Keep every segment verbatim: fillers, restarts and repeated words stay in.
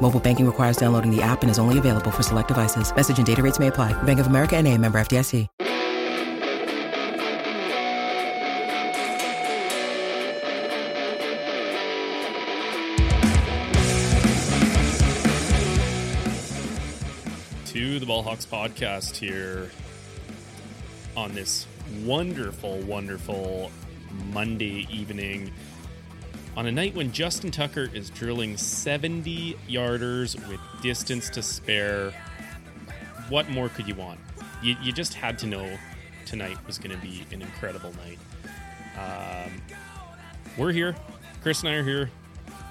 Mobile banking requires downloading the app and is only available for select devices. Message and data rates may apply. Bank of America N A, member F D I C. To the Ballhawks podcast here on this wonderful, wonderful Monday evening. On a night when Justin Tucker is drilling seventy-yarders with distance to spare, what more could you want? You, you just had to know tonight was going to be an incredible night. Um, we're here. Chris and I are here.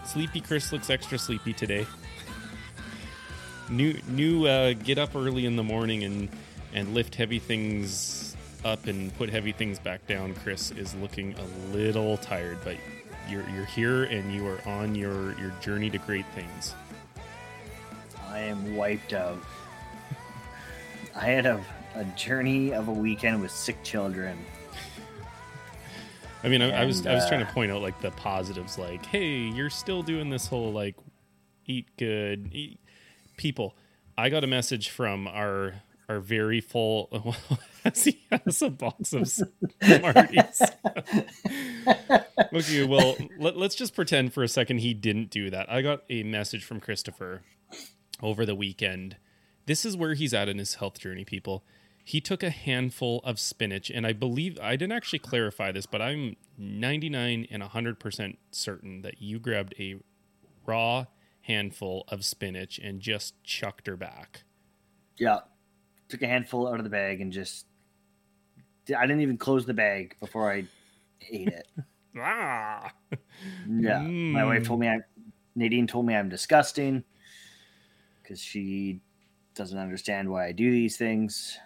Sleepy Chris looks extra sleepy today. New new uh, get up early in the morning and, and lift heavy things up and put heavy things back down. Chris is looking a little tired, but... You're you're here and you are on your, your journey to great things. I am wiped out. I had a, a journey of a weekend with sick children. I mean, and, I was uh, I was trying to point out like the positives, like, hey, you're still doing this whole like eat good, eat. People. I got a message from our our very full. He has a box of Smarties. Okay, well, let, let's just pretend for a second he didn't do that. I got a message from Christopher over the weekend. This is where he's at in his health journey, people. He took a handful of spinach, and I believe, I didn't actually clarify this, but I'm ninety-nine and one hundred percent certain that you grabbed a raw handful of spinach and just chucked her back. Yeah. Took a handful out of the bag and just... I didn't even close the bag before I ate it. ah. Yeah. Mm. My wife told me, I, Nadine told me I'm disgusting because she doesn't understand why I do these things.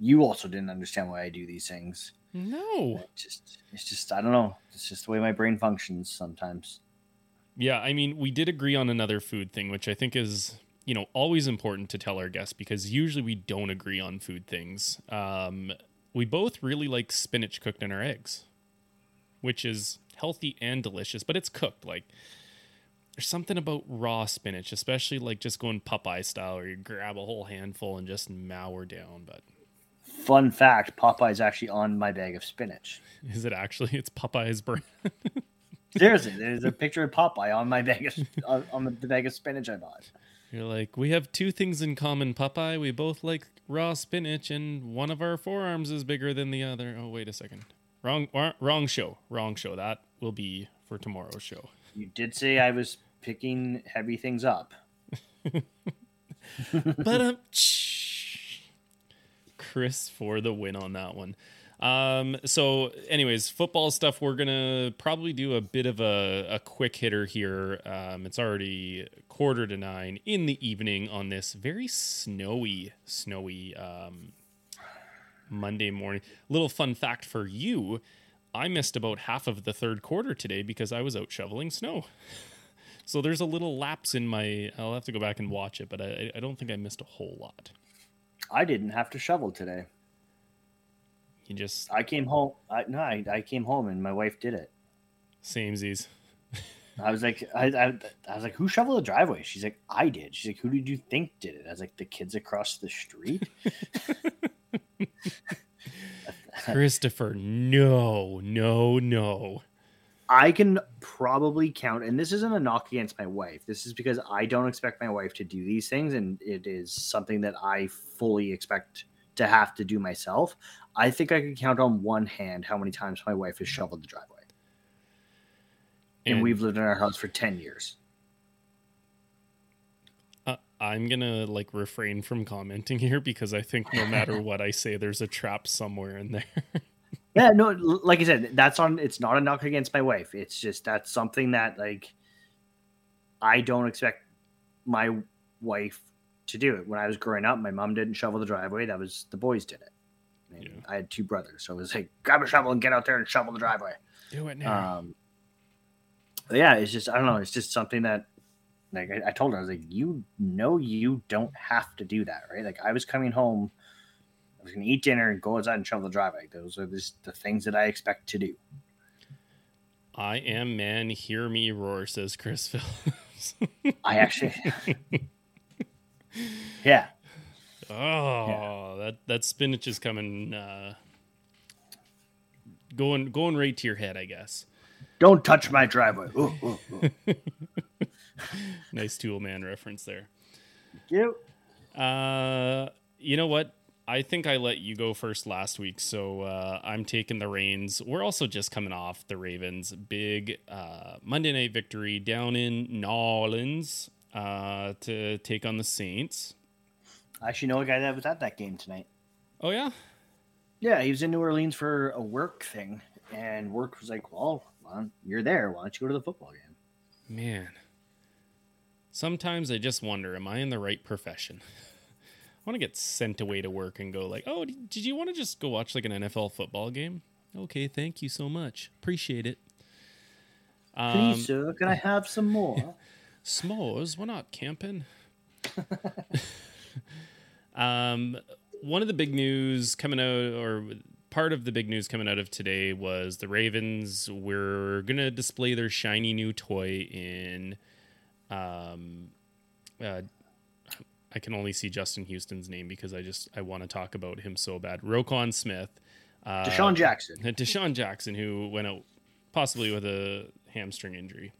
You also didn't understand why I do these things. No. It just, it's just, I don't know. It's just the way my brain functions sometimes. Yeah. I mean, we did agree on another food thing, which I think is... you know, always important to tell our guests because usually we don't agree on food things. Um, we both really like spinach cooked in our eggs, which is healthy and delicious, but it's cooked. Like there's something about raw spinach, especially like just going Popeye style where you grab a whole handful and just mow her down. But fun fact, Popeye's actually on my bag of spinach. Is it actually? It's Popeye's brand. Seriously, there's a picture of Popeye on my bag of, on the bag of spinach I bought. You're like, we have two things in common, Popeye. We both like raw spinach, and one of our forearms is bigger than the other. Oh, wait a second. Wrong wrong show. Wrong show. That will be for tomorrow's show. You did say I was picking heavy things up. But um, Chris for the win on that one. Um. So anyways, football stuff. We're going to probably do a bit of a, a quick hitter here. Um, it's already quarter to nine in the evening on this very snowy, snowy um, Monday morning. Little fun fact for you. I missed about half of the third quarter today because I was out shoveling snow. So there's a little lapse in my, I'll have to go back and watch it, but I, I don't think I missed a whole lot. I didn't have to shovel today. You just I came home. I, no, I, I came home and my wife did it. Samesies. I was like, I, I, I was like, who shoveled the driveway? She's like, I did. She's like, who did you think did it? I was like, the kids across the street. Christopher, no, no, no. I can probably count, and this isn't a knock against my wife. This is because I don't expect my wife to do these things, and it is something that I fully expect to have to do myself. I think I could count on one hand how many times my wife has shoveled the driveway. And, and we've lived in our house for ten years. Uh, I'm going to like refrain from commenting here because I think no matter what I say, there's a trap somewhere in there. Yeah, no, like I said, that's on, it's not a knock against my wife. It's just, that's something that like, I don't expect my wife to do it. When I was growing up, my mom didn't shovel the driveway. That was, the boys did it. And yeah. I had two brothers. So it was like, grab a shovel and get out there and shovel the driveway. Do it now. Um, yeah, it's just, I don't know. It's just something that like I, I told her, I was like, you know, you don't have to do that. Right. Like I was coming home, I was going to eat dinner and go outside and shovel the driveway. Those are just the things that I expect to do. I am man. Hear me roar, says Chris Phillips. I actually, yeah. Oh, yeah. that that spinach is coming, uh, going going right to your head, I guess. Don't touch my driveway. Ooh, ooh, ooh. Nice Tool Man reference there. Thank you. Uh, you know what? I think I let you go first last week, so uh, I'm taking the reins. We're also just coming off the Ravens' big uh, Monday night victory down in New Orleans uh, to take on the Saints. I actually know a guy that was at that game tonight. Oh, yeah? Yeah, he was in New Orleans for a work thing, and work was like, well, you're there. Why don't you go to the football game? Man, sometimes I just wonder, am I in the right profession? I want to get sent away to work and go like, oh, did you want to just go watch like an N F L football game? Okay, thank you so much. Appreciate it. Um, Please, sir, can I have some more? S'mores, we're not camping. um, one of the big news coming out, or part of the big news coming out of today was the Ravens were going to display their shiny new toy in... Um, uh, I can only see Justin Houston's name because I just I want to talk about him so bad. Roquan Smith, uh, Deshaun Jackson, Deshaun Jackson, who went out possibly with a hamstring injury.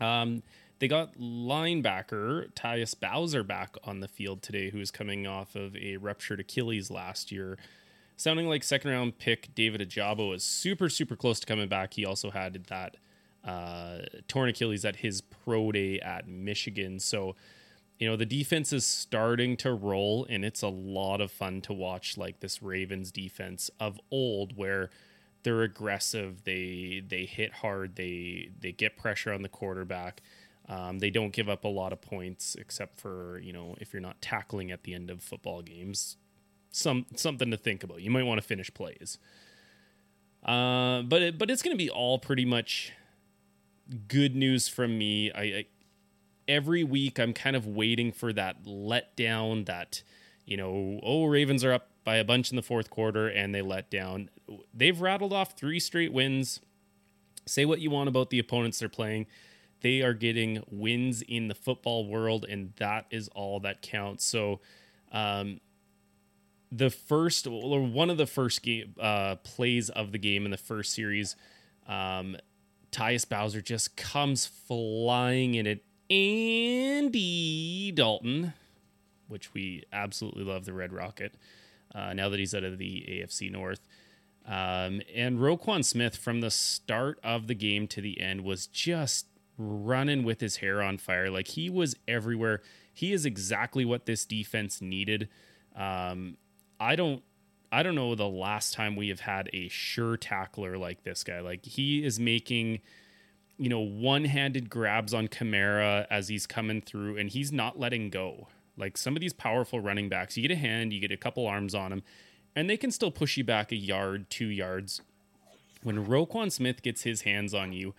Um, they got linebacker Tyus Bowser back on the field today, who is coming off of a ruptured Achilles last year. Sounding like second round pick David Ajabo is super super close to coming back. He also had that uh, torn Achilles at his pro day at Michigan, so. You know, the defense is starting to roll, and it's a lot of fun to watch, like this Ravens defense of old, where they're aggressive, they they hit hard, they they get pressure on the quarterback, um, they don't give up a lot of points, except for, you know, if you're not tackling at the end of football games, some something to think about. You might want to finish plays, uh, but it, but it's going to be all pretty much good news from me. I. I Every week, I'm kind of waiting for that letdown that, you know, oh, Ravens are up by a bunch in the fourth quarter and they let down. They've rattled off three straight wins. Say what you want about the opponents they're playing. They are getting wins in the football world, and that is all that counts. So um, the first or one of the first game, uh, plays of the game in the first series, um, Tyus Bowser just comes flying in it. Andy Dalton, which we absolutely love the Red Rocket, uh, now that he's out of the A F C North. Um, and Roquan Smith, from the start of the game to the end, was just running with his hair on fire. Like, he was everywhere. He is exactly what this defense needed. Um, I don't, I don't know the last time we have had a sure tackler like this guy. Like, he is making... you know, one-handed grabs on Kamara as he's coming through, and he's not letting go. Like, some of these powerful running backs, you get a hand, you get a couple arms on them, and they can still push you back a yard, two yards. When Roquan Smith gets his hands on you,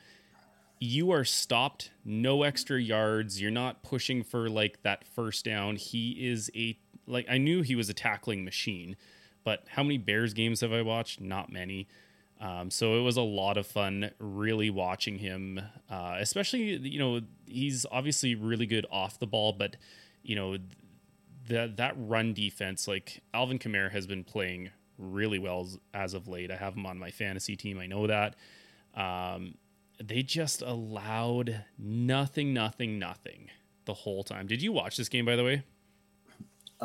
you are stopped, no extra yards. You're not pushing for, like, that first down. He is a, like, I knew he was a tackling machine, but how many Bears games have I watched? Not many. Um, so it was a lot of fun really watching him, uh, especially, you know, he's obviously really good off the ball, but, you know, that that run defense, like Alvin Kamara has been playing really well as of late. I have him on my fantasy team. I know that. Um, they just allowed nothing, nothing, nothing the whole time. Did you watch this game, by the way?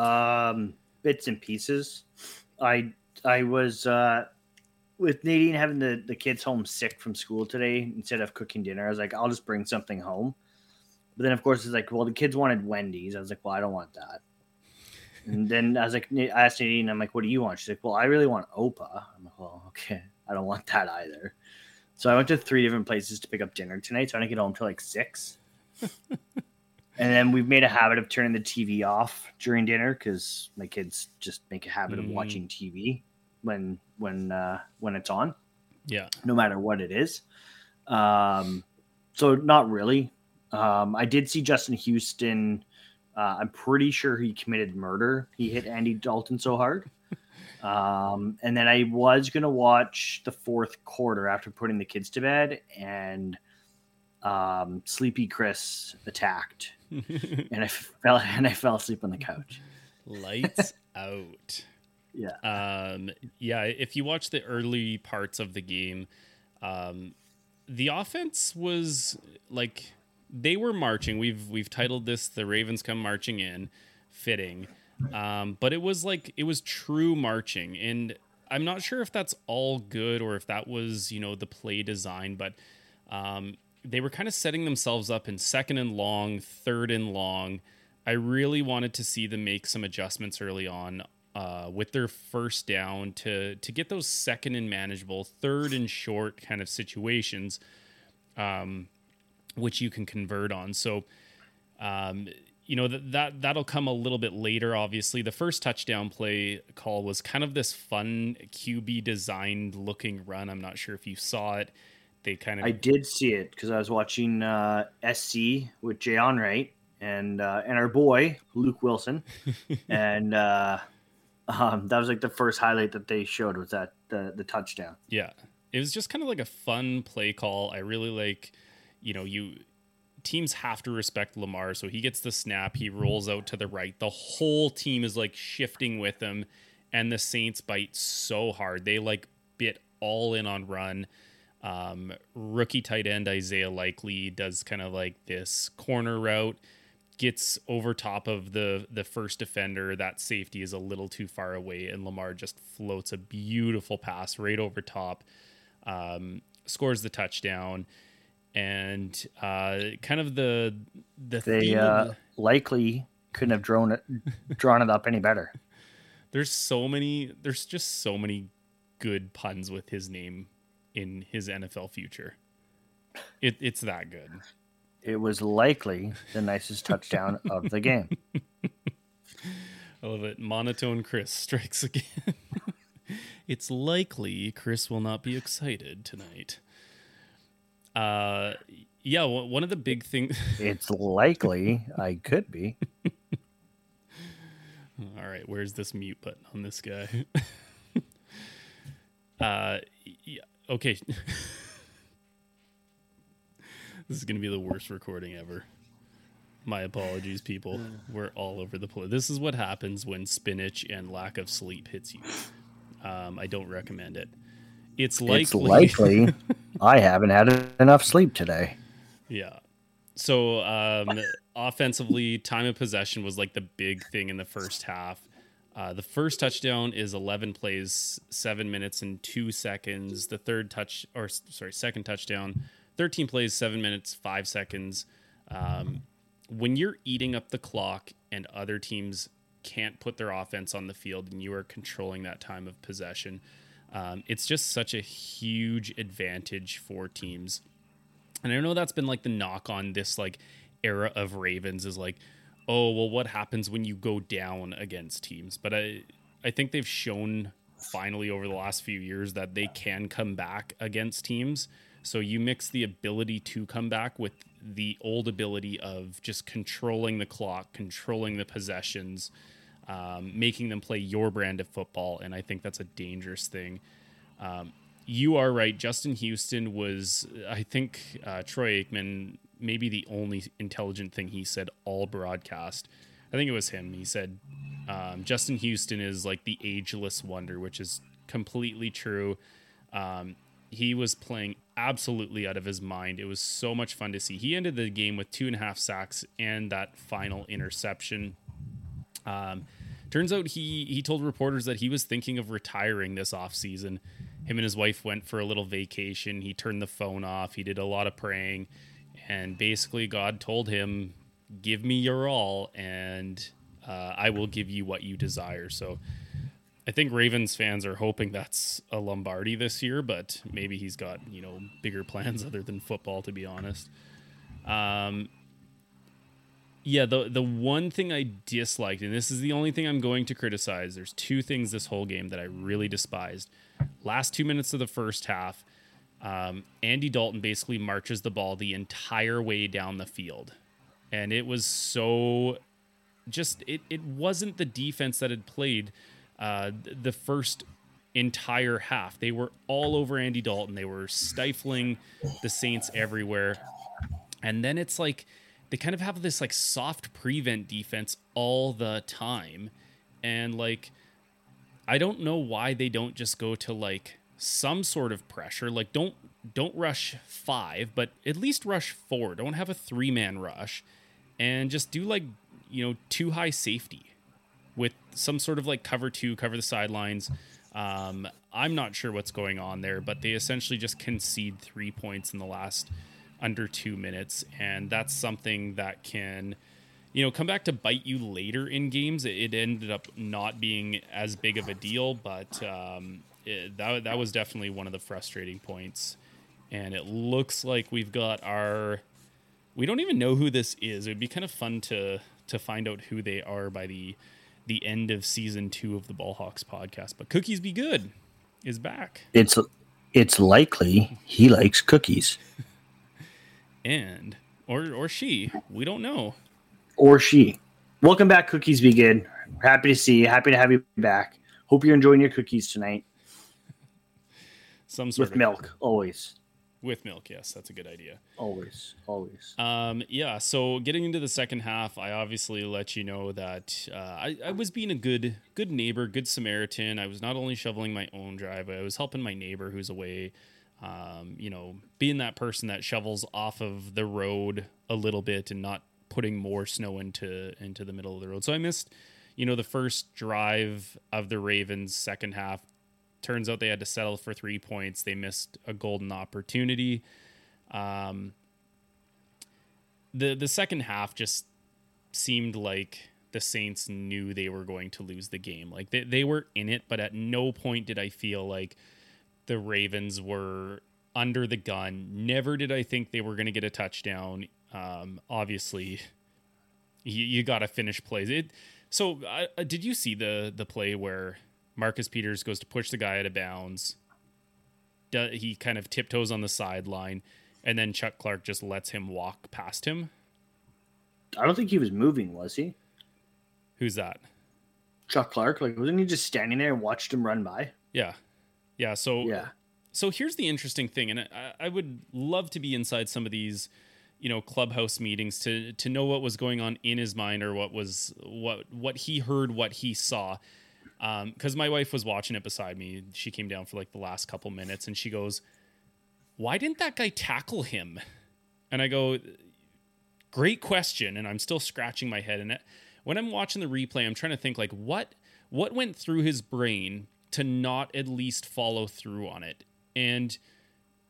Um, bits and pieces. I I was uh, with Nadine having the, the kids home sick from school today instead of cooking dinner. I was like, I'll just bring something home. But then, of course, it's like, well, the kids wanted Wendy's. I was like, well, I don't want that. And then I was like, I asked Nadine, I'm like, what do you want? She's like, well, I really want Opa. I'm like, well, okay, I don't want that either. So I went to three different places to pick up dinner tonight. So I didn't get home till like six. And then we've made a habit of turning the T V off during dinner because my kids just make a habit mm. of watching T V when when uh, when it's on. Yeah. No matter what it is. Um, so not really. Um, I did see Justin Houston. Uh, I'm pretty sure he committed murder. He hit Andy Dalton so hard. Um, and then I was going to watch the fourth quarter after putting the kids to bed, and um, Sleepy Chris attacked, and I fell and I fell asleep on the couch. Lights out. Yeah. Um, yeah. If you watch the early parts of the game, um, the offense was like, they were marching. We've we've titled this "The Ravens Come Marching In," fitting. Um, but it was like it was true marching, and I'm not sure if that's all good or if that was, you know, the play design. But um, they were kind of setting themselves up in second and long, third and long. I really wanted to see them make some adjustments early on uh, with their first down to to get those second and manageable, third and short kind of situations. Um, which you can convert on. So, um, you know, that, that, that'll come a little bit later. Obviously the first touchdown play call was kind of this fun Q B designed looking run. I'm not sure if you saw it. They kind of, I did see it cause I was watching, uh, S C with Jay on right. And, uh, and our boy Luke Wilson. and, uh, um, that was like the first highlight that they showed was that the, the touchdown. Yeah. It was just kind of like a fun play call. I really like, you know, you teams have to respect Lamar. So he gets the snap. He rolls out to the right. The whole team is like shifting with him. And the Saints bite so hard. They like bit all in on run. Um, rookie tight end Isaiah Likely does kind of like this corner route, gets over top of the, the first defender. That safety is a little too far away. And Lamar just floats a beautiful pass right over top, um, scores the touchdown. And uh, kind of the the they uh, Likely couldn't have drawn it drawn it up any better. There's so many. There's just so many good puns with his name in his N F L future. It, it's that good. It was likely the nicest touchdown of the game. I love it. Monotone Chris strikes again. It's likely Chris will not be excited tonight. Uh, yeah, well, one of the big things... It's likely I could be. All right, where's this mute button on this guy? uh, yeah, okay. This is going to be the worst recording ever. My apologies, people. We're all over the place. This is what happens when spinach and lack of sleep hits you. Um, I don't recommend it. It's likely, it's likely I haven't had enough sleep today. Yeah. So um, offensively, time of possession was like the big thing in the first half. Uh, the first touchdown is eleven plays, seven minutes and two seconds. The third touch or sorry, second touchdown, thirteen plays, seven minutes, five seconds. Um, when you're eating up the clock and other teams can't put their offense on the field and you are controlling that time of possession, Um, it's just such a huge advantage for teams. And I know that's been like the knock on this like era of Ravens is like, oh, well, what happens when you go down against teams? But I, I think they've shown finally over the last few years that they can come back against teams. So you mix the ability to come back with the old ability of just controlling the clock, controlling the possessions, Um, making them play your brand of football. And I think that's a dangerous thing. Um, you are right. Justin Houston was, I think, uh, Troy Aikman, maybe the only intelligent thing he said all broadcast. I think it was him. He said, um, Justin Houston is like the ageless wonder, which is completely true. Um, he was playing absolutely out of his mind. It was so much fun to see. He ended the game with two and a half sacks and that final interception. Um, Turns out he he told reporters that he was thinking of retiring this offseason. Him and his wife went for a little vacation. He turned the phone off. He did a lot of praying. And basically God told him, give me your all, and uh, I will give you what you desire. So I think Ravens fans are hoping that's a Lombardi this year, but maybe he's got, you know, bigger plans other than football, to be honest. Um, yeah, the the one thing I disliked, and this is the only thing I'm going to criticize, there's two things this whole game that I really despised. Last two minutes of the first half, um, Andy Dalton basically marches the ball the entire way down the field. And it was so just, it, it wasn't the defense that had played Uh, the first entire half. They were all over Andy Dalton. They were stifling the Saints everywhere. And then it's like they kind of have this like soft prevent defense all the time. And like, I don't know why they don't just go to like some sort of pressure. Like don't, don't rush five, but at least rush four. Don't have a three man rush and just do like, you know, two high safety with some sort of like cover two, cover the sidelines. Um, I'm not sure what's going on there, but they essentially just concede three points in the last under two minutes. And that's something that can, you know, come back to bite you later in games. It ended up not being as big of a deal, but um, it, that, that was definitely one of the frustrating points. And it looks like we've got our, we don't even know who this is. It'd be kind of fun to, to find out who they are by the, the end of season two of the Ballhawks podcast, but Cookies Be Good is back. It's it's likely he likes cookies. and, or or she, we don't know. Or she. Welcome back, Cookies Be Good. Happy to see you. Happy to have you back. Hope you're enjoying your cookies tonight. Some sort With of milk, milk, always. With milk, yes, that's a good idea. Always, always. Um, yeah, so getting into the second half, I obviously let you know that uh, I, I was being a good good neighbor, good Samaritan. I was not only shoveling my own driveway, I was helping my neighbor who's away, um, you know, being that person that shovels off of the road a little bit and not putting more snow into into the middle of the road. So I missed, you know, the first drive of the Ravens' second half. Turns out they had to settle for three points. They missed a golden opportunity. Um, the the second half just seemed like the Saints knew they were going to lose the game. Like they, they were in it, but at no point did I feel like the Ravens were under the gun. Never did I think they were going to get a touchdown. Um, obviously, you, you got to finish plays. It, so uh, did you see the the play where Marcus Peters goes to push the guy out of bounds? He kind of tiptoes on the sideline, and then Chuck Clark just lets him walk past him. I don't think he was moving, was he? Who's that? Chuck Clark? Like, wasn't he just standing there and watched him run by? Yeah. Yeah, so yeah. So here's the interesting thing, and I, I would love to be inside some of these, you know, clubhouse meetings to to know what was going on in his mind, or what was what what he heard, what he saw. Um, cause my wife was watching it beside me. She came down for like the last couple minutes and she goes, why didn't that guy tackle him? And I go, great question. And I'm still scratching my head. And when I'm watching the replay, I'm trying to think like what, what went through his brain to not at least follow through on it. And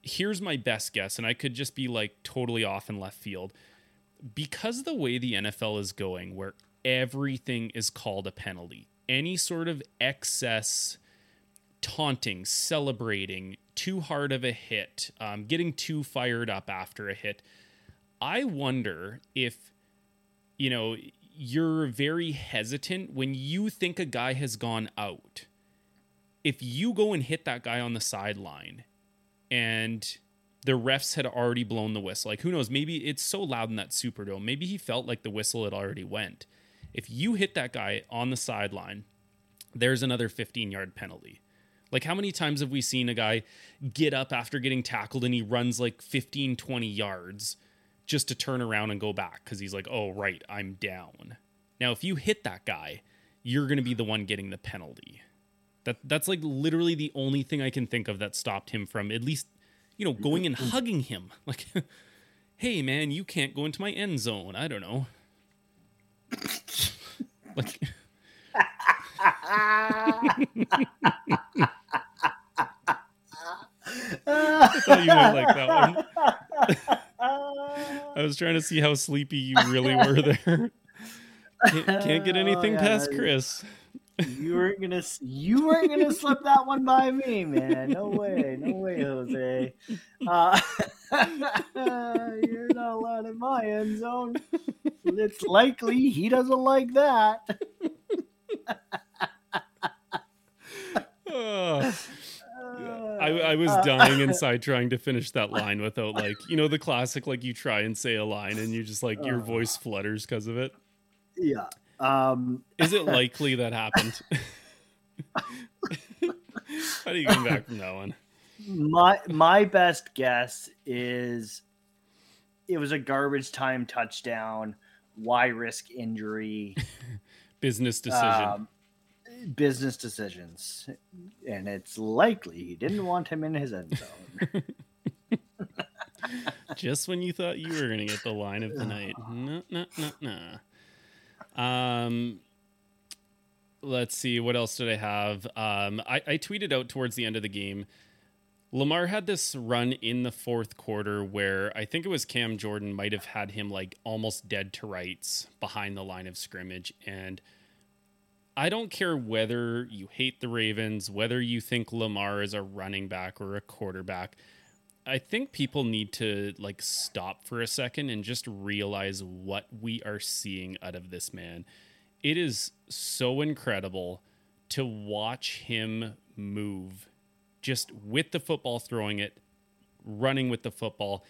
here's my best guess. And I could just be like totally off in left field, because the way the N F L is going, where everything is called a penalty, any sort of excess taunting, celebrating, too hard of a hit, um, getting too fired up after a hit. I wonder if, you know, you're very hesitant when you think a guy has gone out. If you go and hit that guy on the sideline and the refs had already blown the whistle, like who knows, maybe it's so loud in that Superdome. Maybe he felt like the whistle had already went. If you hit that guy on the sideline, there's another fifteen-yard penalty. Like, how many times have we seen a guy get up after getting tackled and he runs like fifteen, twenty yards just to turn around and go back because he's like, oh, right, I'm down. Now, if you hit that guy, you're going to be the one getting the penalty. That That's like literally the only thing I can think of that stopped him from at least, you know, going and hugging him. Like, hey, man, you can't go into my end zone. I don't know. Like I thought you might like that one. I was trying to see how sleepy you really were there. Can't, can't get anything oh, yeah, past Chris. You were gonna, you were gonna slip that one by me, man. No way, no way, Jose. Uh, you're not allowed in my end zone. It's likely he doesn't like that. oh. I, I was dying inside trying to finish that line without, like, you know, the classic, like, you try and say a line and you just, like, your voice flutters because of it. Yeah. Um, Is it likely that happened? How do you come back from that one? My my best guess is it was a garbage time touchdown. Why risk injury? Business decision. Um, business decisions. And it's likely he didn't want him in his end zone. Just when you thought you were going to get the line of the night. No, no, no, no. Um, let's see. What else did I have? Um, I, I tweeted out towards the end of the game. Lamar had this run in the fourth quarter where I think it was Cam Jordan might have had him like almost dead to rights behind the line of scrimmage. And I don't care whether you hate the Ravens, whether you think Lamar is a running back or a quarterback. I think people need to like stop for a second and just realize what we are seeing out of this man. It is so incredible to watch him move just with the football, throwing it, running with the football.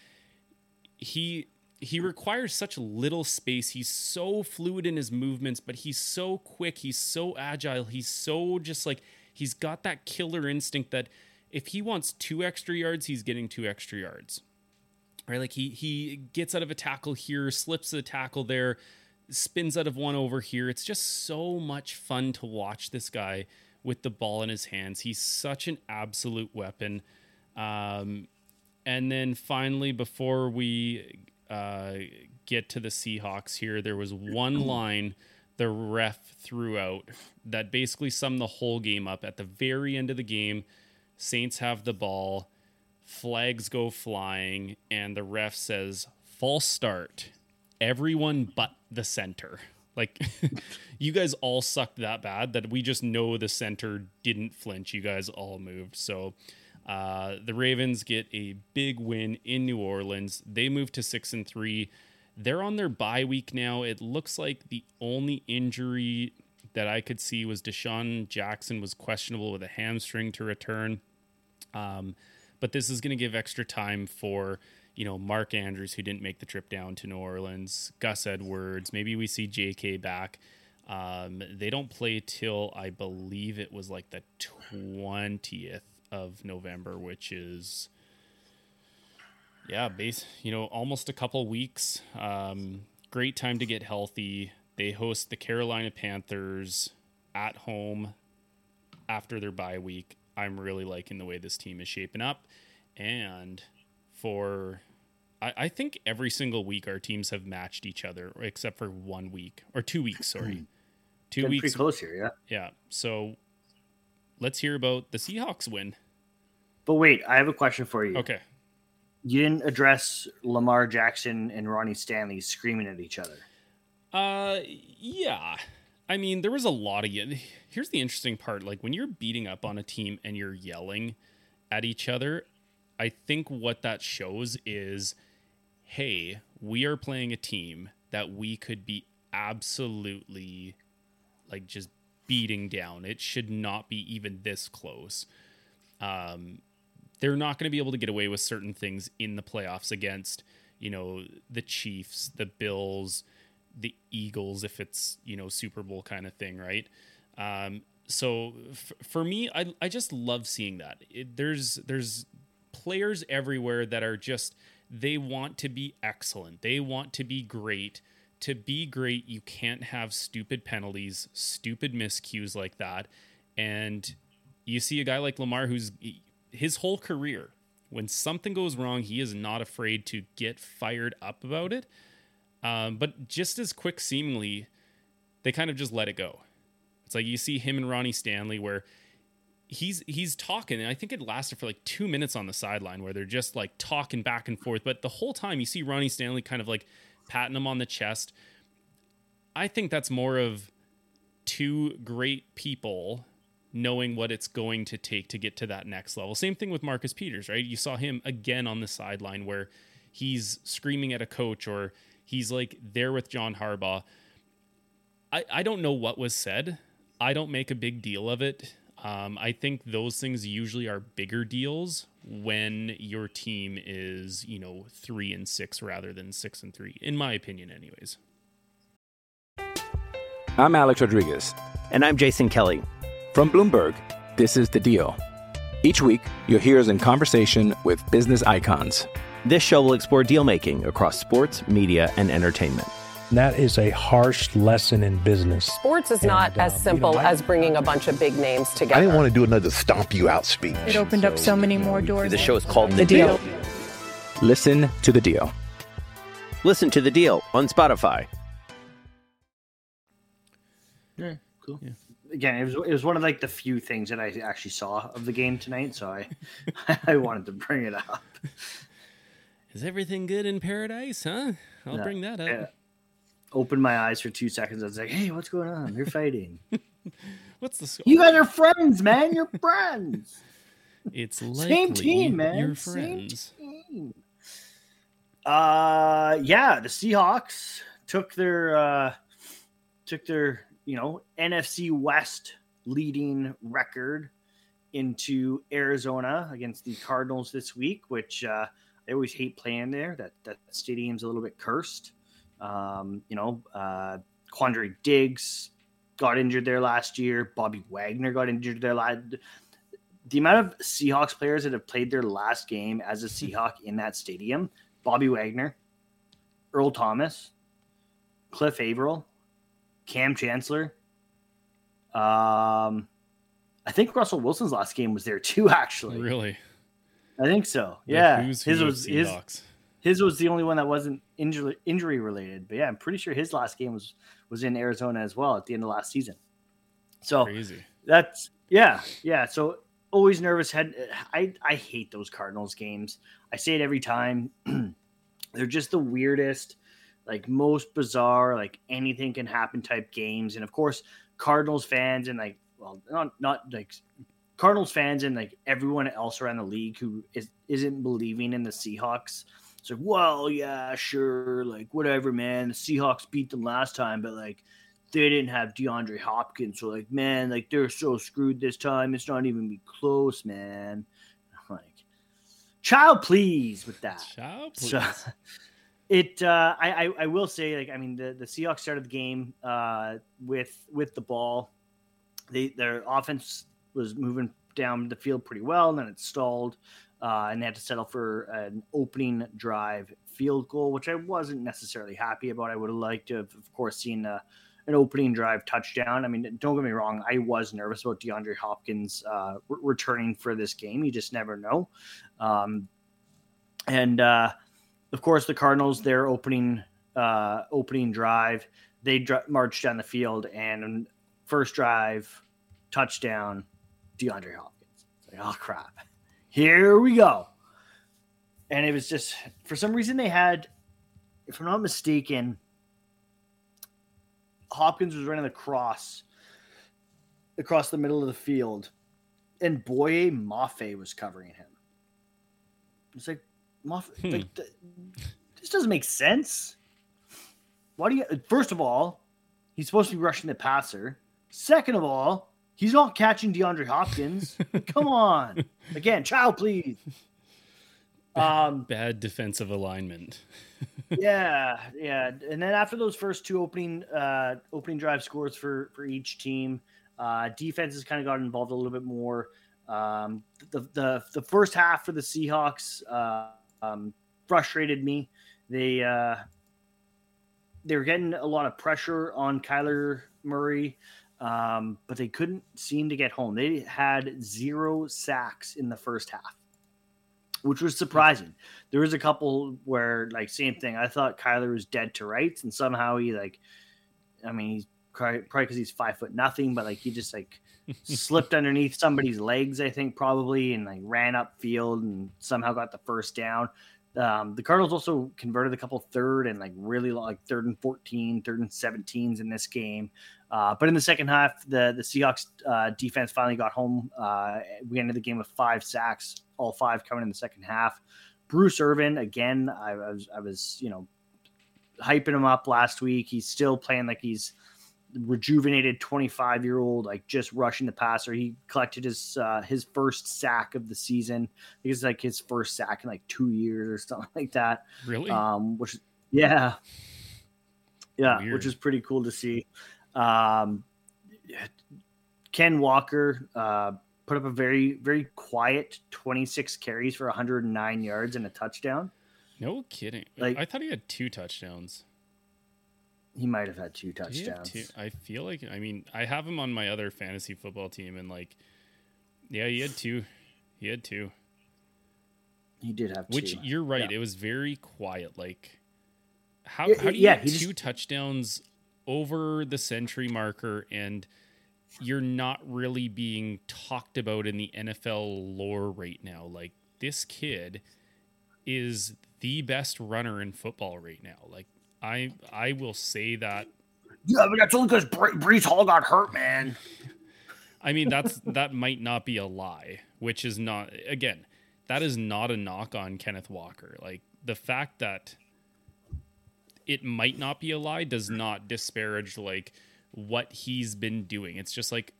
He he requires such little space. He's so fluid in his movements, but he's so quick, he's so agile, he's so just like he's got that killer instinct that if he wants two extra yards, he's getting two extra yards, right? Like he, he gets out of a tackle here, slips a tackle there, spins out of one over here. It's just so much fun to watch this guy with the ball in his hands. He's such an absolute weapon. Um, and then finally, before we uh, get to the Seahawks here, there was one line the ref threw out that basically summed the whole game up. At the very end of the game, Saints have the ball, flags go flying, and the ref says, false start, everyone but the center. Like, you guys all sucked that bad that we just know the center didn't flinch. You guys all moved. So uh, the Ravens get a big win in New Orleans. They move to six and three. They're on their bye week now. It looks like the only injury that I could see was Deshaun Jackson was questionable with a hamstring to return. Um, but this is going to give extra time for, you know, Mark Andrews, who didn't make the trip down to New Orleans, Gus Edwards. Maybe we see J K back. Um, they don't play till I believe it was like the twentieth of November, which is, yeah, base, you know, almost a couple weeks. Um, great time to get healthy. They host the Carolina Panthers at home after their bye week. I'm really liking the way this team is shaping up. And for, I, I think every single week our teams have matched each other, except for one week or two weeks, sorry. Two Been weeks. Pretty close here, yeah. Yeah. So let's hear about the Seahawks win. But wait, I have a question for you. Okay. You didn't address Lamar Jackson and Ronnie Stanley screaming at each other. Uh, yeah. I mean, there was a lot of, here's the interesting part. Like when you're beating up on a team and you're yelling at each other, I think what that shows is, hey, we are playing a team that we could be absolutely like just beating down. It should not be even this close. Um, they're not going to be able to get away with certain things in the playoffs against, you know, the Chiefs, the Bills, the Eagles, if it's, you know, Super Bowl kind of thing, right? Um, so f- for me, I I just love seeing that. It, there's there's players everywhere that are just, they want to be excellent. They want to be great. To be great, you can't have stupid penalties, stupid miscues like that. And you see a guy like Lamar who's, his whole career, when something goes wrong, he is not afraid to get fired up about it. Um, but just as quick, seemingly, they kind of just let it go. It's like you see him and Ronnie Stanley where he's he's talking, and I think it lasted for like two minutes on the sideline where they're just like talking back and forth. But the whole time you see Ronnie Stanley kind of like patting him on the chest. I think that's more of two great people knowing what it's going to take to get to that next level. Same thing with Marcus Peters, right? You saw him again on the sideline where he's screaming at a coach or he's like there with John Harbaugh. I, I don't know what was said. I don't make a big deal of it. Um, I think those things usually are bigger deals when your team is, you know, three and six rather than six and three, in my opinion, anyways. I'm Alex Rodriguez. And I'm Jason Kelly. From Bloomberg, this is The Deal. Each week, you'll hear us in conversation with business icons. This show will explore deal-making across sports, media, and entertainment. That is a harsh lesson in business. Sports is and, not as uh, simple you know, I, as bringing a bunch of big names together. I didn't want to do another stomp you out speech. It opened so, up so many more doors. The show is called The, the Deal. Deal. Listen to The Deal. Listen to The Deal on Spotify. Yeah, cool. Yeah. Again, it was it was one of like the few things that I actually saw of the game tonight, so I I wanted to bring it up. Is everything good in paradise, huh? I'll no, bring that up. Yeah. Opened my eyes for two seconds. I was like, "Hey, what's going on? They're fighting. What's the score? You guys are friends, man. You're friends. It's likely same team, man. You're friends. Same team. Uh, yeah. The Seahawks took their uh, took their. you know, N F C West leading record into Arizona against the Cardinals this week, which uh, I always hate playing there. That that stadium's a little bit cursed. Um, you know, uh, Quandre Diggs got injured there last year. Bobby Wagner got injured there. Last... The amount of Seahawks players that have played their last game as a Seahawk in that stadium, Bobby Wagner, Earl Thomas, Cliff Averill, Cam Chancellor. Um, I think Russell Wilson's last game was there too, actually. Really? I think so. Yeah. His was his, his was the only one that wasn't injury injury related. But yeah, I'm pretty sure his last game was, was in Arizona as well at the end of last season. So crazy. That's yeah, yeah. So always nervous head. I I hate those Cardinals games. I say it every time. They're just the weirdest, like most bizarre, like anything can happen type games. And of course, Cardinals fans and like, well, not, not like Cardinals fans and like everyone else around the league who is, isn't believing in the Seahawks. It's like, well, yeah, sure. Like whatever, man, the Seahawks beat them last time, but like they didn't have DeAndre Hopkins. So like, man, like they're so screwed this time. It's not even be close, man. I'm like, child, please with that. Child, please. So, It, uh, I, I will say, like, I mean, the, the Seahawks started the game uh, with with the ball. They, their offense was moving down the field pretty well, and then it stalled, uh, and they had to settle for an opening drive field goal, which I wasn't necessarily happy about. I would have liked to have, of course, seen a, an opening drive touchdown. I mean, don't get me wrong, I was nervous about DeAndre Hopkins uh, re- returning for this game. You just never know. Um, and, uh, Of course, the Cardinals, their opening uh, opening drive, they dr- marched down the field, and first drive, touchdown, DeAndre Hopkins. It's like, oh, crap. Here we go. And it was just, for some reason, they had, if I'm not mistaken, Hopkins was running across, across the middle of the field, and Boye Mafe was covering him. It's like, Muff, hmm. like, th- this doesn't make sense. Why do you? First of all, he's supposed to be rushing the passer. Second of all, he's not catching DeAndre Hopkins. Come on, again, child, please. Um, bad defensive alignment. yeah, yeah. And then after those first two opening uh, opening drive scores for for each team, uh, defenses kind of got involved a little bit more. Um, the the the first half for the Seahawks. Uh, Um, frustrated me. They uh, they were getting a lot of pressure on Kyler Murray, um, but they couldn't seem to get home. They had zero sacks in the first half, which was surprising. There was a couple where, like, same thing. I thought Kyler was dead to rights, and somehow he, like, I mean, he's probably because he's five foot nothing, but like he just like slipped underneath somebody's legs, I think probably, and like ran up field and somehow got the first down. Um, the Cardinals also converted a couple third and like really long, like third and fourteen, third and seventeens in this game. Uh, but in the second half, the, the Seahawks uh, defense finally got home. Uh, we ended the game with five sacks, all five coming in the second half. Bruce Irvin, again, I, I was, I was, you know, hyping him up last week. He's still playing like he's rejuvenated twenty-five year old, like just rushing the passer. He collected his uh his first sack of the season. I think it's like his first sack in like two years or something like that. Really? Um, which yeah, yeah, Weird. Which is pretty cool to see. Um, Ken Walker uh put up a very very quiet twenty-six carries for one hundred nine yards and a touchdown. No kidding. Like, I thought he had two touchdowns. He might have had two touchdowns. Two? I feel like, I mean, I have him on my other fantasy football team, and like, yeah, he had two. He had two. He did have two. Which, you're right, yeah. It was very quiet. Like, how, it, how do you yeah, have two just... touchdowns over the century marker, and you're not really being talked about in the N F L lore right now? Like, this kid is the best runner in football right now. Like, I I will say that. Yeah, but that's only because Bre- Breece Hall got hurt, man. I mean, that's that might not be a lie, which is not, again, that is not a knock on Kenneth Walker. Like, the fact that it might not be a lie does not disparage like what he's been doing. It's just like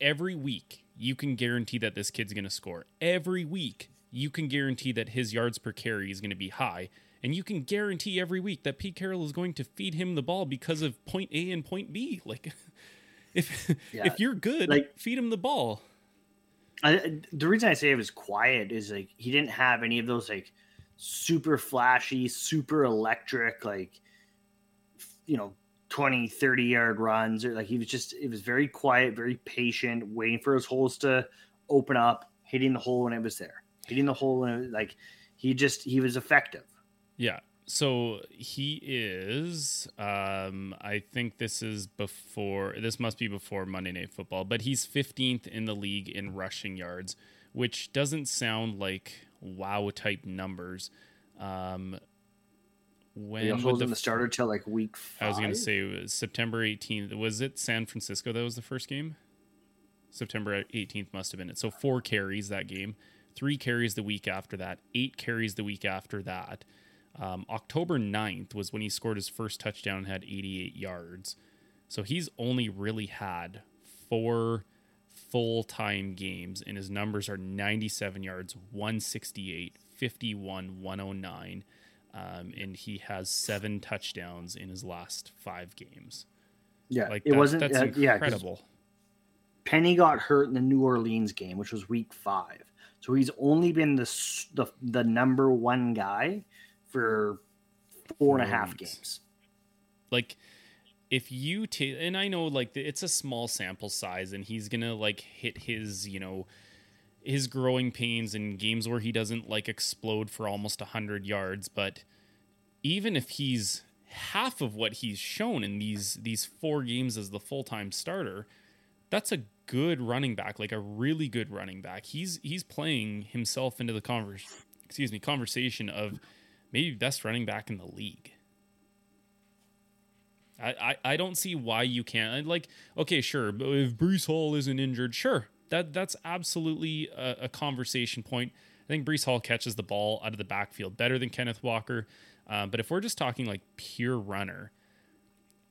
every week you can guarantee that this kid's going to score. Every week you can guarantee that his yards per carry is going to be high. And you can guarantee every week that Pete Carroll is going to feed him the ball because of point A and point B. Like, if yeah. if you're good, like, feed him the ball. I, the reason I say it was quiet is like he didn't have any of those like super flashy, super electric, like, you know, twenty, thirty yard runs. Or like he was just, it was very quiet, very patient, waiting for his holes to open up, hitting the hole when it was there, hitting the hole when it was, like he just, he was effective. Yeah, so he is, um, I think this is before, this must be before Monday Night Football, but he's fifteenth in the league in rushing yards, which doesn't sound like wow-type numbers. Um, when he also was in the starter till like week five. I was going to say it was September eighteenth. Was it San Francisco that was the first game? September eighteenth must have been it. So four carries that game, three carries the week after that, eight carries the week after that. Um, October ninth was when he scored his first touchdown and had eighty-eight yards. So he's only really had four full-time games, and his numbers are ninety-seven yards, one sixty-eight, fifty-one, one oh nine, um, and he has seven touchdowns in his last five games. Yeah, like it that, wasn't that's uh, incredible. Yeah, Penny got hurt in the New Orleans game, which was week five. So he's only been the the, the number one guy for four and a half games. Like, if you take, and I know like it's a small sample size and he's going to like hit his, you know, his growing pains in games where he doesn't like explode for almost a hundred yards. But even if he's half of what he's shown in these, these four games as the full-time starter, that's a good running back, like a really good running back. He's, he's playing himself into the converse, excuse me, conversation of maybe best running back in the league. I, I, I don't see why you can't. Like, okay, sure, but if Breece Hall isn't injured, sure. That that's absolutely a, a conversation point. I think Breece Hall catches the ball out of the backfield better than Kenneth Walker. Uh, but if we're just talking like pure runner,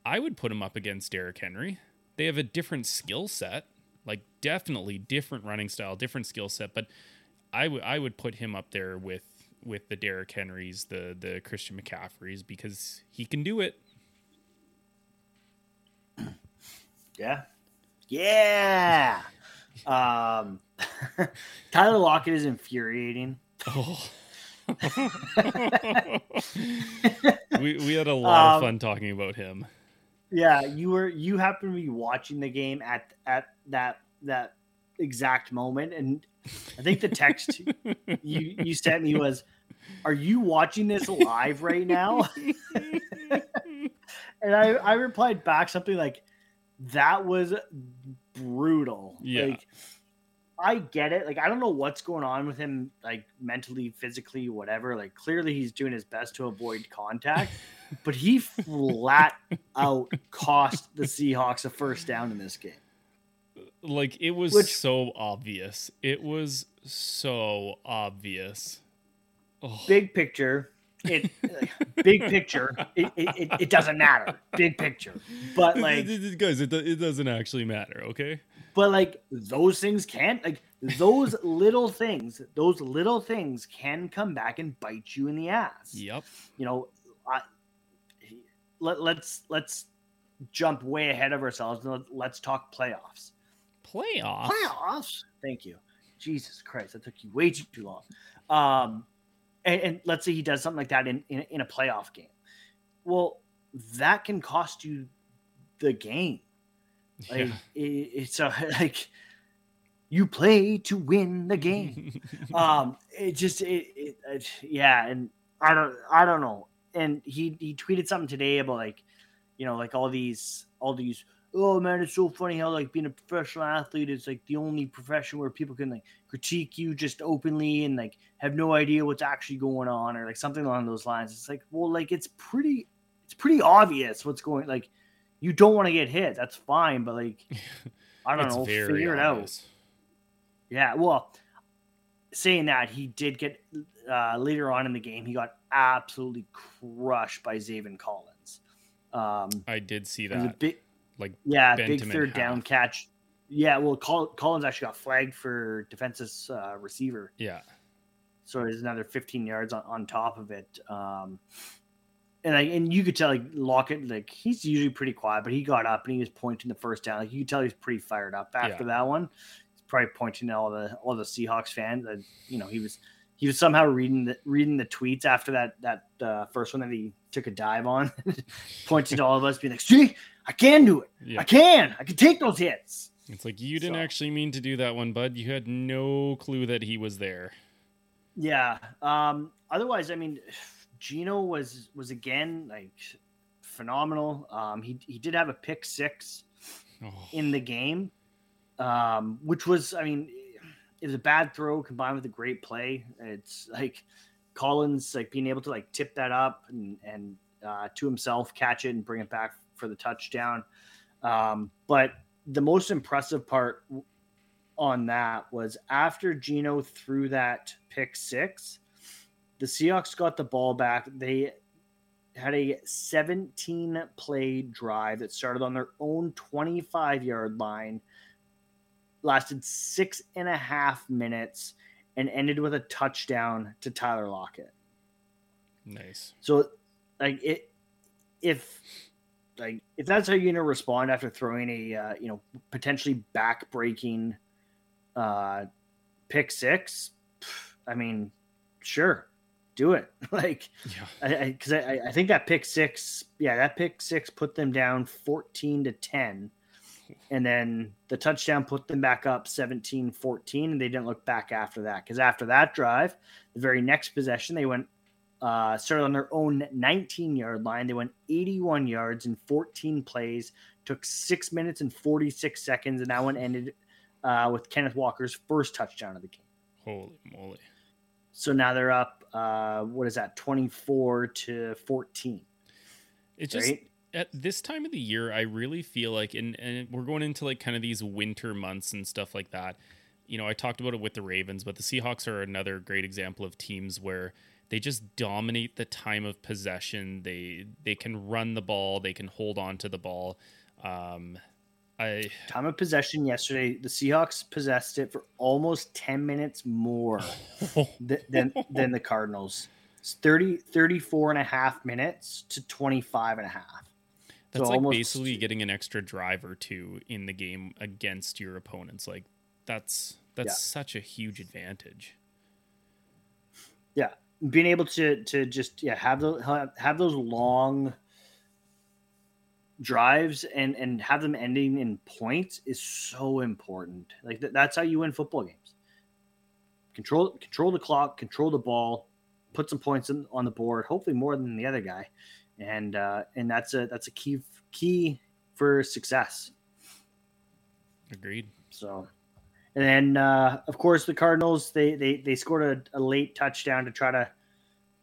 I would put him up against Derrick Henry. They have a different skill set, like definitely different running style, different skill set. But I, w- I would put him up there with, with the Derrick Henrys, the the Christian McCaffreys, because he can do it. Yeah. Yeah. Um, Tyler Lockett is infuriating. Oh. we we had a lot um, of fun talking about him. Yeah, you were you happened to be watching the game at at that that exact moment, and I think the text you, you sent me was, "Are you watching this live right now?" And I, I replied back something like, that was brutal. Yeah. Like, I get it. Like, I don't know what's going on with him, like, mentally, physically, whatever. Like, clearly he's doing his best to avoid contact, but he flat out cost the Seahawks a first down in this game. Like, it was Which, so obvious. It was so obvious. Oh. Big picture. It big picture. It, it it doesn't matter. Big picture. But like, guys, it it doesn't actually matter. Okay. But like, those things can't. Like, those little things. Those little things can come back and bite you in the ass. Yep. You know, I, let let's let's jump way ahead of ourselves and let's talk playoffs. Playoffs. Playoffs. Thank you. Jesus Christ, that took you way too long. Um. And, and let's say he does something like that in, in, in a playoff game. Well, that can cost you the game. Like, yeah. it, it's a, like you play to win the game. um, it just, it, it, it, yeah. And I don't, I don't know. And he, he tweeted something today about like, you know, like all these, all these, oh man, it's so funny how like being a professional athlete is like the only profession where people can like critique you just openly and like have no idea what's actually going on or like something along those lines. It's like, well, like it's pretty, it's pretty obvious what's going. Like, you don't want to get hit. That's fine, but like, I don't know, figure it out. Yeah. Well, saying that, he did get uh, later on in the game, he got absolutely crushed by Zaven Collins. Um, I did see that. Like, yeah, big third down catch. Yeah, well, Col- Collins actually got flagged for defensive uh, receiver. Yeah. So there's another fifteen yards on, on top of it. Um, and I, and you could tell, like, Lockett, like, he's usually pretty quiet, but he got up and he was pointing the first down. Like, you could tell he's pretty fired up after yeah. that one. He's probably pointing at all the all the Seahawks fans. That, you know, he was he was somehow reading the reading the tweets after that that uh, first one that he took a dive on. Pointed to all of us, being like, see? I can do it. Yeah. I can. I can take those hits. It's like, you didn't so. actually mean to do that one, bud. You had no clue that he was there. Yeah. Um, otherwise, I mean, Gino was was again like phenomenal. Um, he he did have a pick six oh. in the game, um, which was, I mean, it was a bad throw combined with a great play. It's like Collins like being able to like tip that up and and uh, to himself, catch it and bring it back for the touchdown. Um, but the most impressive part on that was after Geno threw that pick six, the Seahawks got the ball back. They had a seventeen play drive that started on their own twenty-five yard line, lasted six and a half minutes and ended with a touchdown to Tyler Lockett. Nice. So like it, if, Like if that's how you're gonna respond after throwing a uh, you know potentially back-breaking uh, pick six, pff, I mean, sure, do it. like, because yeah. I, I, I, I think that pick six, yeah, that pick six put them down fourteen to ten, and then the touchdown put them back up seventeen fourteen, and they didn't look back after that. Because after that drive, the very next possession, they went. Uh, started on their own nineteen yard line. They went eighty-one yards in fourteen plays, took six minutes and forty-six seconds. And that one ended uh, with Kenneth Walker's first touchdown of the game. Holy moly. So now they're up. Uh, what is that? twenty-four to fourteen. It's just right? At this time of the year, I really feel like, and, and we're going into like kind of these winter months and stuff like that. You know, I talked about it with the Ravens, but the Seahawks are another great example of teams where they just dominate the time of possession. They they can run the ball. They can hold on to the ball. Um, I time of possession yesterday, the Seahawks possessed it for almost ten minutes more th- than than the Cardinals. It's thirty, thirty-four and a half minutes to twenty-five and a half. That's so like almost basically getting an extra drive or two in the game against your opponents. Like that's that's yeah. such a huge advantage. Yeah. Being able to to just yeah have those have, have those long drives and, and have them ending in points is so important. Like th- that's how you win football games. Control control the clock, control the ball, put some points in, on the board. Hopefully more than the other guy, and uh, and that's a that's a key key for success. Agreed. So, and then uh, of course the Cardinals, they they they scored a, a late touchdown to try to,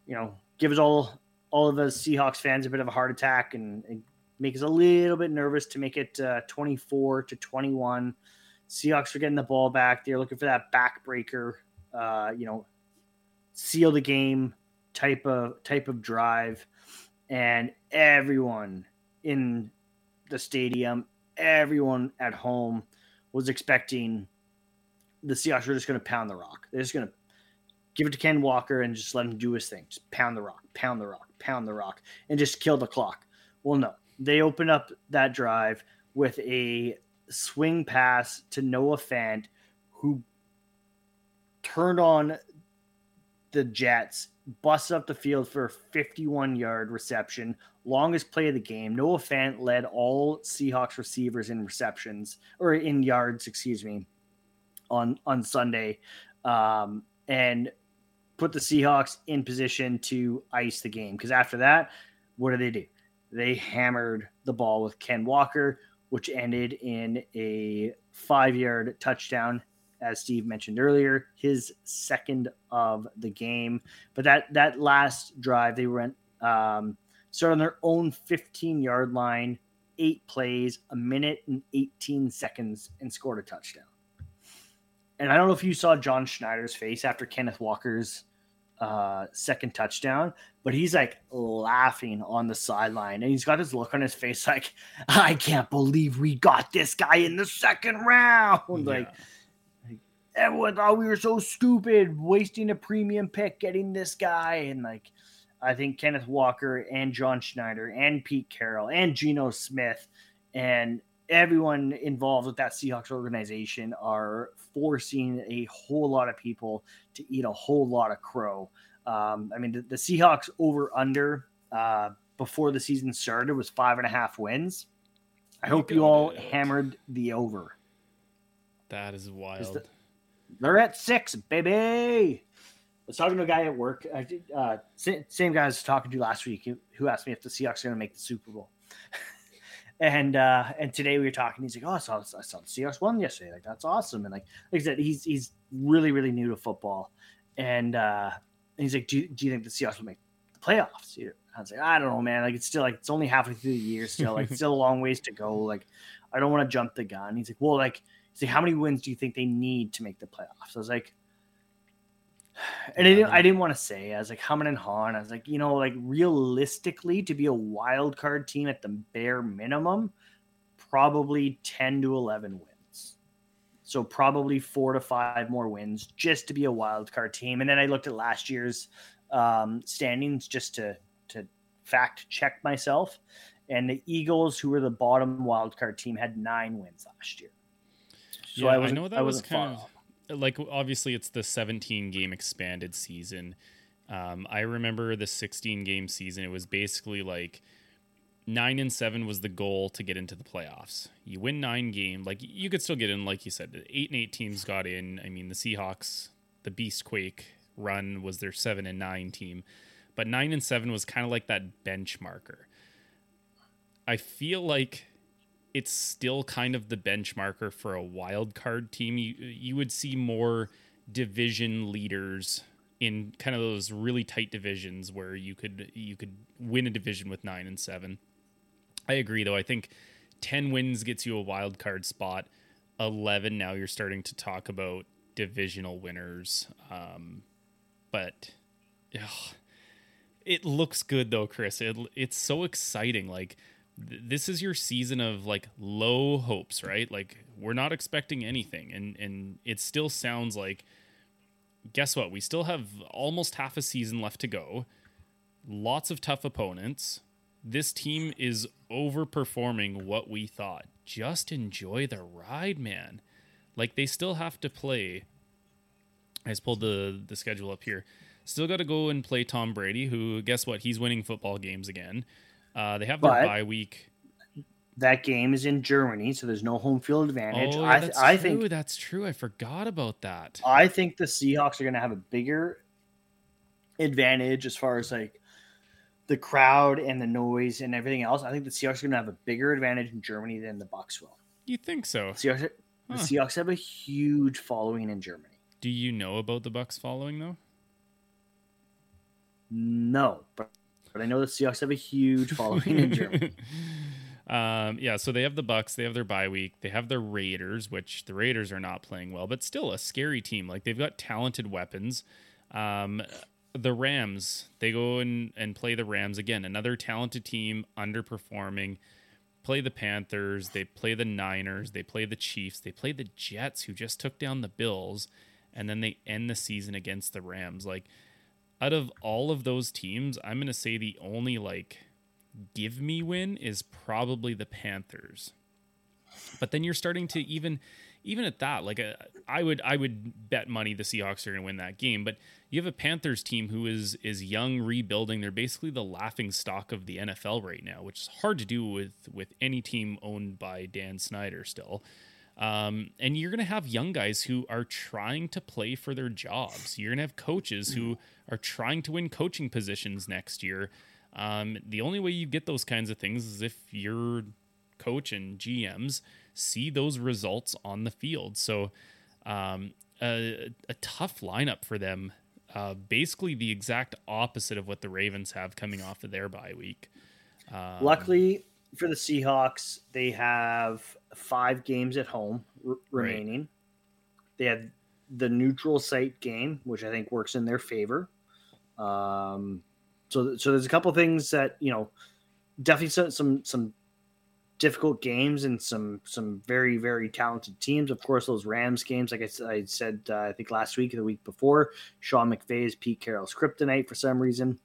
you know, give us all all of us Seahawks fans a bit of a heart attack and, and make us a little bit nervous to make it uh, twenty-four to twenty-one. Seahawks are getting the ball back. They're looking for that backbreaker, uh, you know, seal the game type of type of drive, and everyone in the stadium, everyone at home was expecting the Seahawks were just going to pound the rock. They're just going to give it to Ken Walker and just let him do his thing. Just pound the rock, pound the rock, pound the rock, and just kill the clock. Well, no, they opened up that drive with a swing pass to Noah Fant, who turned on the Jets, busted up the field for a fifty-one-yard reception, longest play of the game. Noah Fant led all Seahawks receivers in receptions, or in yards, excuse me, on, on Sunday, um, and put the Seahawks in position to ice the game. Because after that, what did they do? They hammered the ball with Ken Walker, which ended in a five-yard touchdown, as Steve mentioned earlier, his second of the game. But that that last drive, they went um, started on their own fifteen-yard line, eight plays, a minute and eighteen seconds, and scored a touchdown. And I don't know if you saw John Schneider's face after Kenneth Walker's uh, second touchdown, but he's like laughing on the sideline, and he's got this look on his face like, I can't believe we got this guy in the second round. Yeah. Like, like everyone thought we were so stupid, wasting a premium pick, getting this guy. And like, I think Kenneth Walker and John Schneider and Pete Carroll and Geno Smith and everyone involved with that Seahawks organization are forcing a whole lot of people to eat a whole lot of crow. Um, I mean, the, the Seahawks over-under uh, before the season started was five and a half wins. I hope you all hammered the over. That is wild. The, they're at six, baby. I was talking to a guy at work. I did, uh, same guy I was talking to last week who asked me if the Seahawks are going to make the Super Bowl. And uh, and today we were talking. He's like, "Oh, I saw, I saw the Seahawks won yesterday. Like, that's awesome." And like, like I said, he's he's really really new to football. And uh, and he's like, do you, do you think the Seahawks will make the playoffs? I was like, I don't know, man. Like, it's still like it's only halfway through the year still. Like, it's still a long ways to go. Like, I don't want to jump the gun. He's like, well, like, see, how many wins do you think they need to make the playoffs? I was like, and yeah, I didn't, I didn't want to say. I was like, humming and hawing. I was like, you know, like realistically, to be a wild card team at the bare minimum, probably ten to eleven wins. So probably four to five more wins just to be a wild card team. And then I looked at last year's um, standings just to to fact check myself. And the Eagles, who were the bottom wild card team, had nine wins last year. So yeah, I, I know that I was kind of. Like, obviously, it's the seventeen-game expanded season. Um, I remember the sixteen-game season. It was basically like nine and seven was the goal to get into the playoffs. You win nine game. Like, you could still get in, like you said. The eight and eight teams got in. I mean, the Seahawks, the Beastquake run was their seven and nine team. But nine and seven was kind of like that benchmarker. I feel like it's still kind of the benchmarker for a wild card team. You you would see more division leaders in kind of those really tight divisions where you could you could win a division with nine and seven. I agree, though. I think ten wins gets you a wild card spot. Eleven, now you're starting to talk about divisional winners. Um, but ugh, it looks good, though, Chris. It it's so exciting, like. This is your season of like low hopes, right? Like, we're not expecting anything. And, and it still sounds like, guess what? We still have almost half a season left to go. Lots of tough opponents. This team is overperforming what we thought. Just enjoy the ride, man. Like, they still have to play. I just pulled the, the schedule up here. Still got to go and play Tom Brady, who, guess what? He's winning football games again. Uh, they have their but bye week. That game is in Germany, so there's no home field advantage. Oh, I, th- I think that's true. I forgot about that. I think the Seahawks are going to have a bigger advantage as far as like the crowd and the noise and everything else. I think the Seahawks are going to have a bigger advantage in Germany than the Bucs will. You think so? Seahawks, The huh. Seahawks have a huge following in Germany. Do you know about the Bucs following, though? No, but, but I know the Seahawks have a huge following in Germany. Um, yeah, so they have the Bucs, they have their bye week, they have the Raiders, which the Raiders are not playing well, but still a scary team. Like, they've got talented weapons. Um, the Rams, they go and, and play the Rams again, another talented team, underperforming. Play the Panthers, they play the Niners, they play the Chiefs, they play the Jets, who just took down the Bills, and then they end the season against the Rams. Like, out of all of those teams, I'm going to say the only, like, give me win is probably the Panthers. But then you're starting to even even at that, like a, I would I would bet money the Seahawks are going to win that game, but you have a Panthers team who is is young, rebuilding. They're basically the laughing stock of the N F L right now, which is hard to do with with any team owned by Dan Snyder still. Um, and you're going to have young guys who are trying to play for their jobs. You're going to have coaches who are trying to win coaching positions next year. Um, the only way you get those kinds of things is if your coach and G Ms see those results on the field. So, um, a, a tough lineup for them. Uh, basically the exact opposite of what the Ravens have coming off of their bye week. Um, Luckily for the Seahawks, they have five games at home r- remaining. Right. They have the neutral site game, which I think works in their favor. Um, So, so there's a couple things that, you know, definitely some, some some difficult games and some some very, very talented teams. Of course, those Rams games, like I, I said, uh, I think last week or the week before, Sean McVay's Pete Carroll's kryptonite for some reason.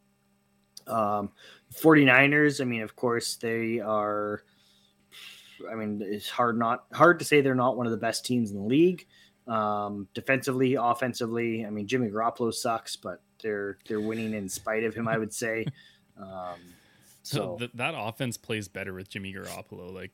Um, 49ers, I mean, of course, they are, I mean, it's hard not hard to say they're not one of the best teams in the league. Um, defensively, offensively, I mean, Jimmy Garoppolo sucks, but They're they're winning in spite of him, I would say. Um, so Th- that offense plays better with Jimmy Garoppolo. Like,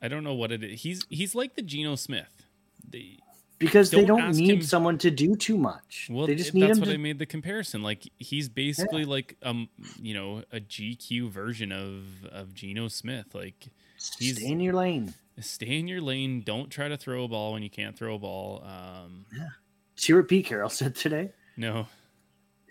I don't know what it is. He's he's like the Geno Smith. They because don't they don't need him... someone to do too much. Well, they just need that's him what to... I made the comparison. Like, he's basically yeah. like um you know a G Q version of of Geno Smith. Like, he's stay in your lane. Stay in your lane. Don't try to throw a ball when you can't throw a ball. Um, yeah. See what Pete Carroll said today? No.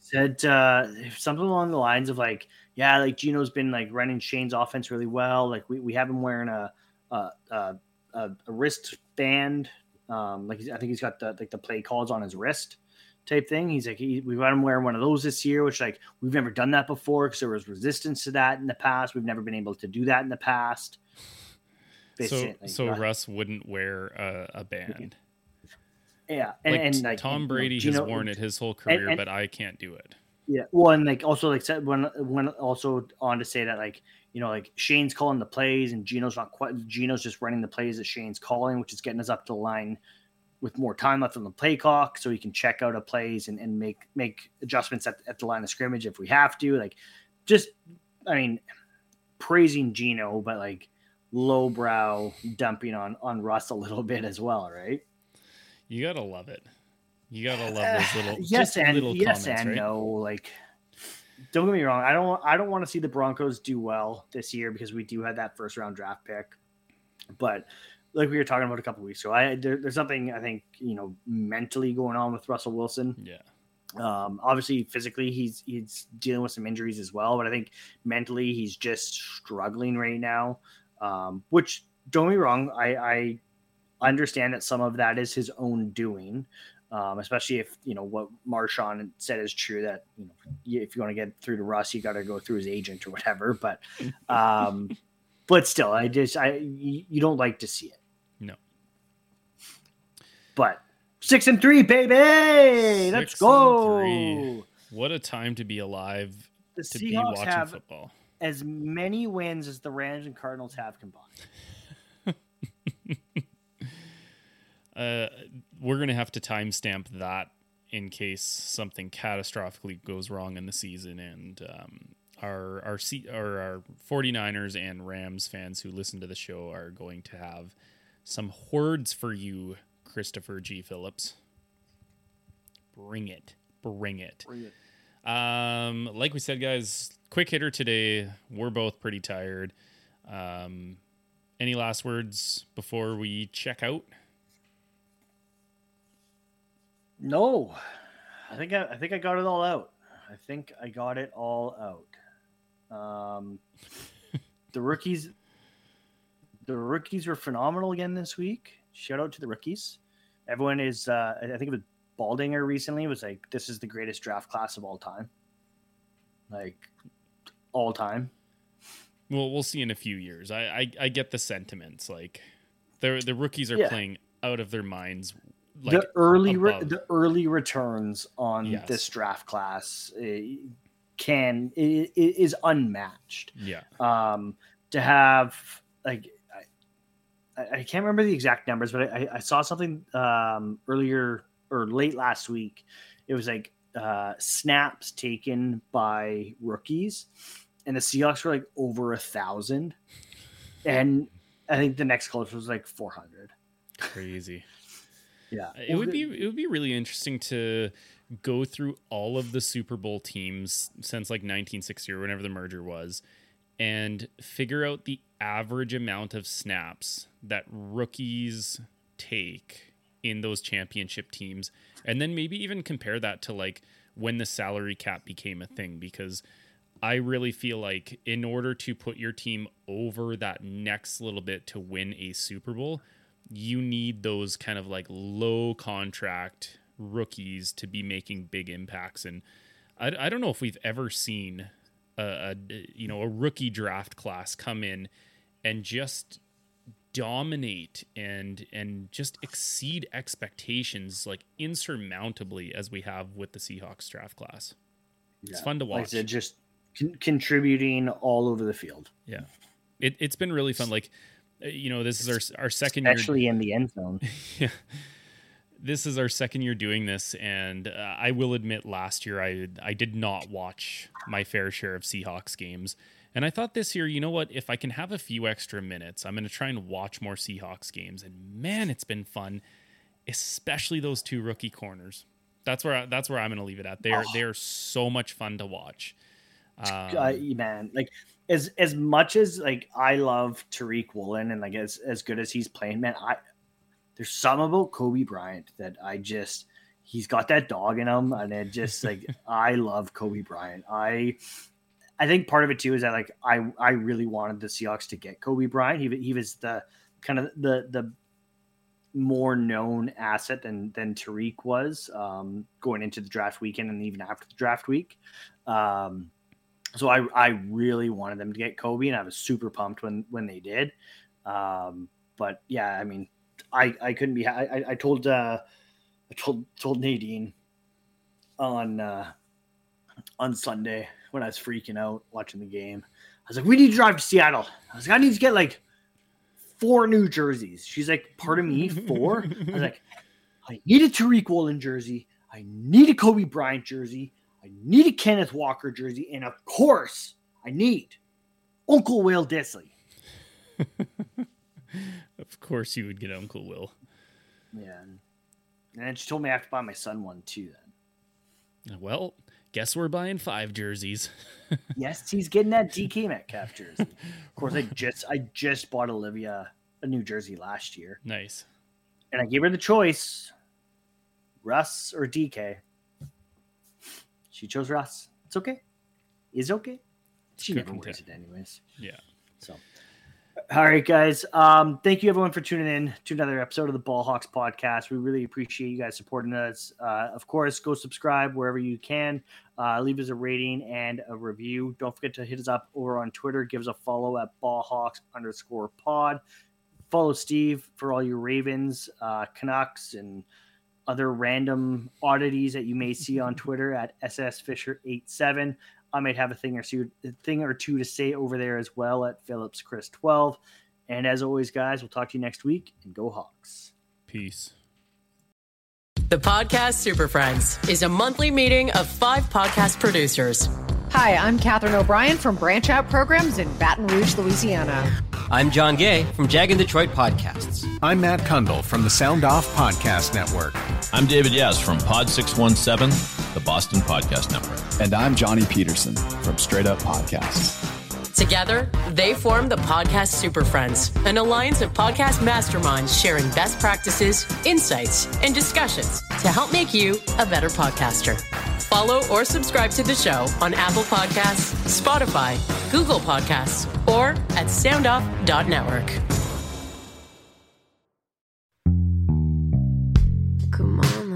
Said uh, something along the lines of like, yeah, like Geno's been like running Shane's offense really well. Like we, we have him wearing a a a, a wristband. Um, like I think he's got the like the play calls on his wrist type thing. He's like he, we've got him wearing one of those this year, which like we've never done that before because there was resistance to that in the past. We've never been able to do that in the past. Basically, so like, so uh, Russ wouldn't wear a, a band. Yeah, and, like, and like Tom Brady Geno, has worn it his whole career, and, and, but I can't do it. Yeah, well, and like also like said when when also on to say that like you know like Shane's calling the plays and Geno's not quite. Geno's just running the plays that Shane's calling, which is getting us up to the line with more time left on the play clock, so he can check out a plays and, and make make adjustments at, at the line of scrimmage if we have to. Like, just I mean, praising Geno, but like lowbrow dumping on on Russ a little bit as well, right? You gotta love it. You gotta love those little uh, yes and little yes comments, and right? no. Like, don't get me wrong. I don't. I don't want to see the Broncos do well this year because we do have that first round draft pick. But like we were talking about a couple weeks ago, I there, there's something I think you know mentally going on with Russell Wilson. Yeah. Um. Obviously, physically, he's he's dealing with some injuries as well. But I think mentally, he's just struggling right now. Um. Which don't get me wrong. I. I understand that some of that is his own doing, um, especially if, you know, what Marshawn said is true that, you know, if you want to get through to Russ, you got to go through his agent or whatever. But, um, but still, I just, I, you don't like to see it. No. But six and three, baby. Six Let's go. What a time to be alive. The to Seahawks be watching have football. As many wins as the Rams and Cardinals have combined. Uh, we're going to have to timestamp that in case something catastrophically goes wrong in the season. And um, our our, C- our our 49ers and Rams fans who listen to the show are going to have some hordes for you, Christopher G. Phillips. Bring it. Bring it. Bring it. Um, like we said, guys, quick hitter today. We're both pretty tired. Um, any last words before we check out? No, I think I, I think I got it all out. I think I got it all out. Um, the rookies, the rookies were phenomenal again this week. Shout out to the rookies. Everyone is, uh, I think it was Baldinger recently was like, this is the greatest draft class of all time. Like all time. Well, we'll see in a few years. I, I, I get the sentiments. Like the the rookies are yeah. playing out of their minds. Like the early re- the early returns on yes. this draft class can it, it is unmatched. Yeah. Um, to have like I, I can't remember the exact numbers, but I, I saw something um, earlier or late last week. It was like uh, snaps taken by rookies, and the Seahawks were like over a thousand, and I think the next closest was like four hundred. Crazy. Yeah, it would be it would be really interesting to go through all of the Super Bowl teams since like nineteen sixty or whenever the merger was, and figure out the average amount of snaps that rookies take in those championship teams, and then maybe even compare that to like when the salary cap became a thing. Because I really feel like in order to put your team over that next little bit to win a Super Bowl, you need those kind of like low contract rookies to be making big impacts. And I, I don't know if we've ever seen a, a, you know, a rookie draft class come in and just dominate and, and just exceed expectations like insurmountably as we have with the Seahawks draft class. Yeah. It's fun to watch. Like they're just con- contributing all over the field. Yeah. It, it's been really fun. Like, you know, this is our our second Especially year. Actually in the end zone. Yeah. This is our second year doing this, and uh, I will admit last year I I did not watch my fair share of Seahawks games. And I thought this year, you know what, if I can have a few extra minutes, I'm going to try and watch more Seahawks games. And man, it's been fun, especially those two rookie corners. That's where I, that's where I'm going to leave it at. They're oh. they're so much fun to watch. Um, uh, man, like As as much as like I love Tariq Woolen and like as, as good as he's playing, man, I there's some about Kobe Bryant that I just he's got that dog in him, and it just like I love Kobe Bryant. I I think part of it too is that like I, I really wanted the Seahawks to get Kobe Bryant. He he was the kind of the the more known asset than than Tariq was um, going into the draft weekend and even after the draft week. Um, So I, I really wanted them to get Kobe, and I was super pumped when, when they did. Um, but yeah, I mean, I, I couldn't be. I, I told uh, I told told Nadine on uh, on Sunday when I was freaking out watching the game. I was like, we need to drive to Seattle. I was like, I need to get like four new jerseys. She's like, pardon me, four? I was like, I need a Tariq Woolen jersey. I need a Kobe Bryant jersey. I need a Kenneth Walker jersey, and of course, I need Uncle Will Disley. Of course, you would get Uncle Will. Yeah, and then she told me I have to buy my son one too. Then, well, guess we're buying five jerseys. Yes, he's getting that D K Metcalf jersey. Of course, I just I just bought Olivia a new jersey last year. Nice, and I gave her the choice: Russ or D K. She chose Ross. It's okay. It's okay. She never wears it anyways. Yeah. So, all right, guys. Um, thank you, everyone, for tuning in to another episode of the Ball Hawks podcast. We really appreciate you guys supporting us. Uh, of course, go subscribe wherever you can. Uh, leave us a rating and a review. Don't forget to hit us up over on Twitter. Give us a follow at ballhawks underscore pod. Follow Steve for all your Ravens, uh, Canucks, and other random oddities that you may see on Twitter at S S Fisher eighty-seven. I might have a thing or two, thing or two to say over there as well at Phillips Chris twelve. And as always, guys, we'll talk to you next week, and go Hawks. Peace. The Podcast Super Friends is a monthly meeting of five podcast producers. Hi, I'm Catherine O'Brien from Branch Out Programs in Baton Rouge, Louisiana. I'm John Gay from Jagged Detroit Podcasts. I'm Matt Kundle from the Sound Off Podcast Network. I'm David Yes from Pod six one seven, the Boston Podcast Network. And I'm Johnny Peterson from Straight Up Podcasts. Together, they form the Podcast Super Friends, an alliance of podcast masterminds sharing best practices, insights, and discussions to help make you a better podcaster. Follow or subscribe to the show on Apple Podcasts, Spotify, Google Podcasts, or at sound off dot network. Come on,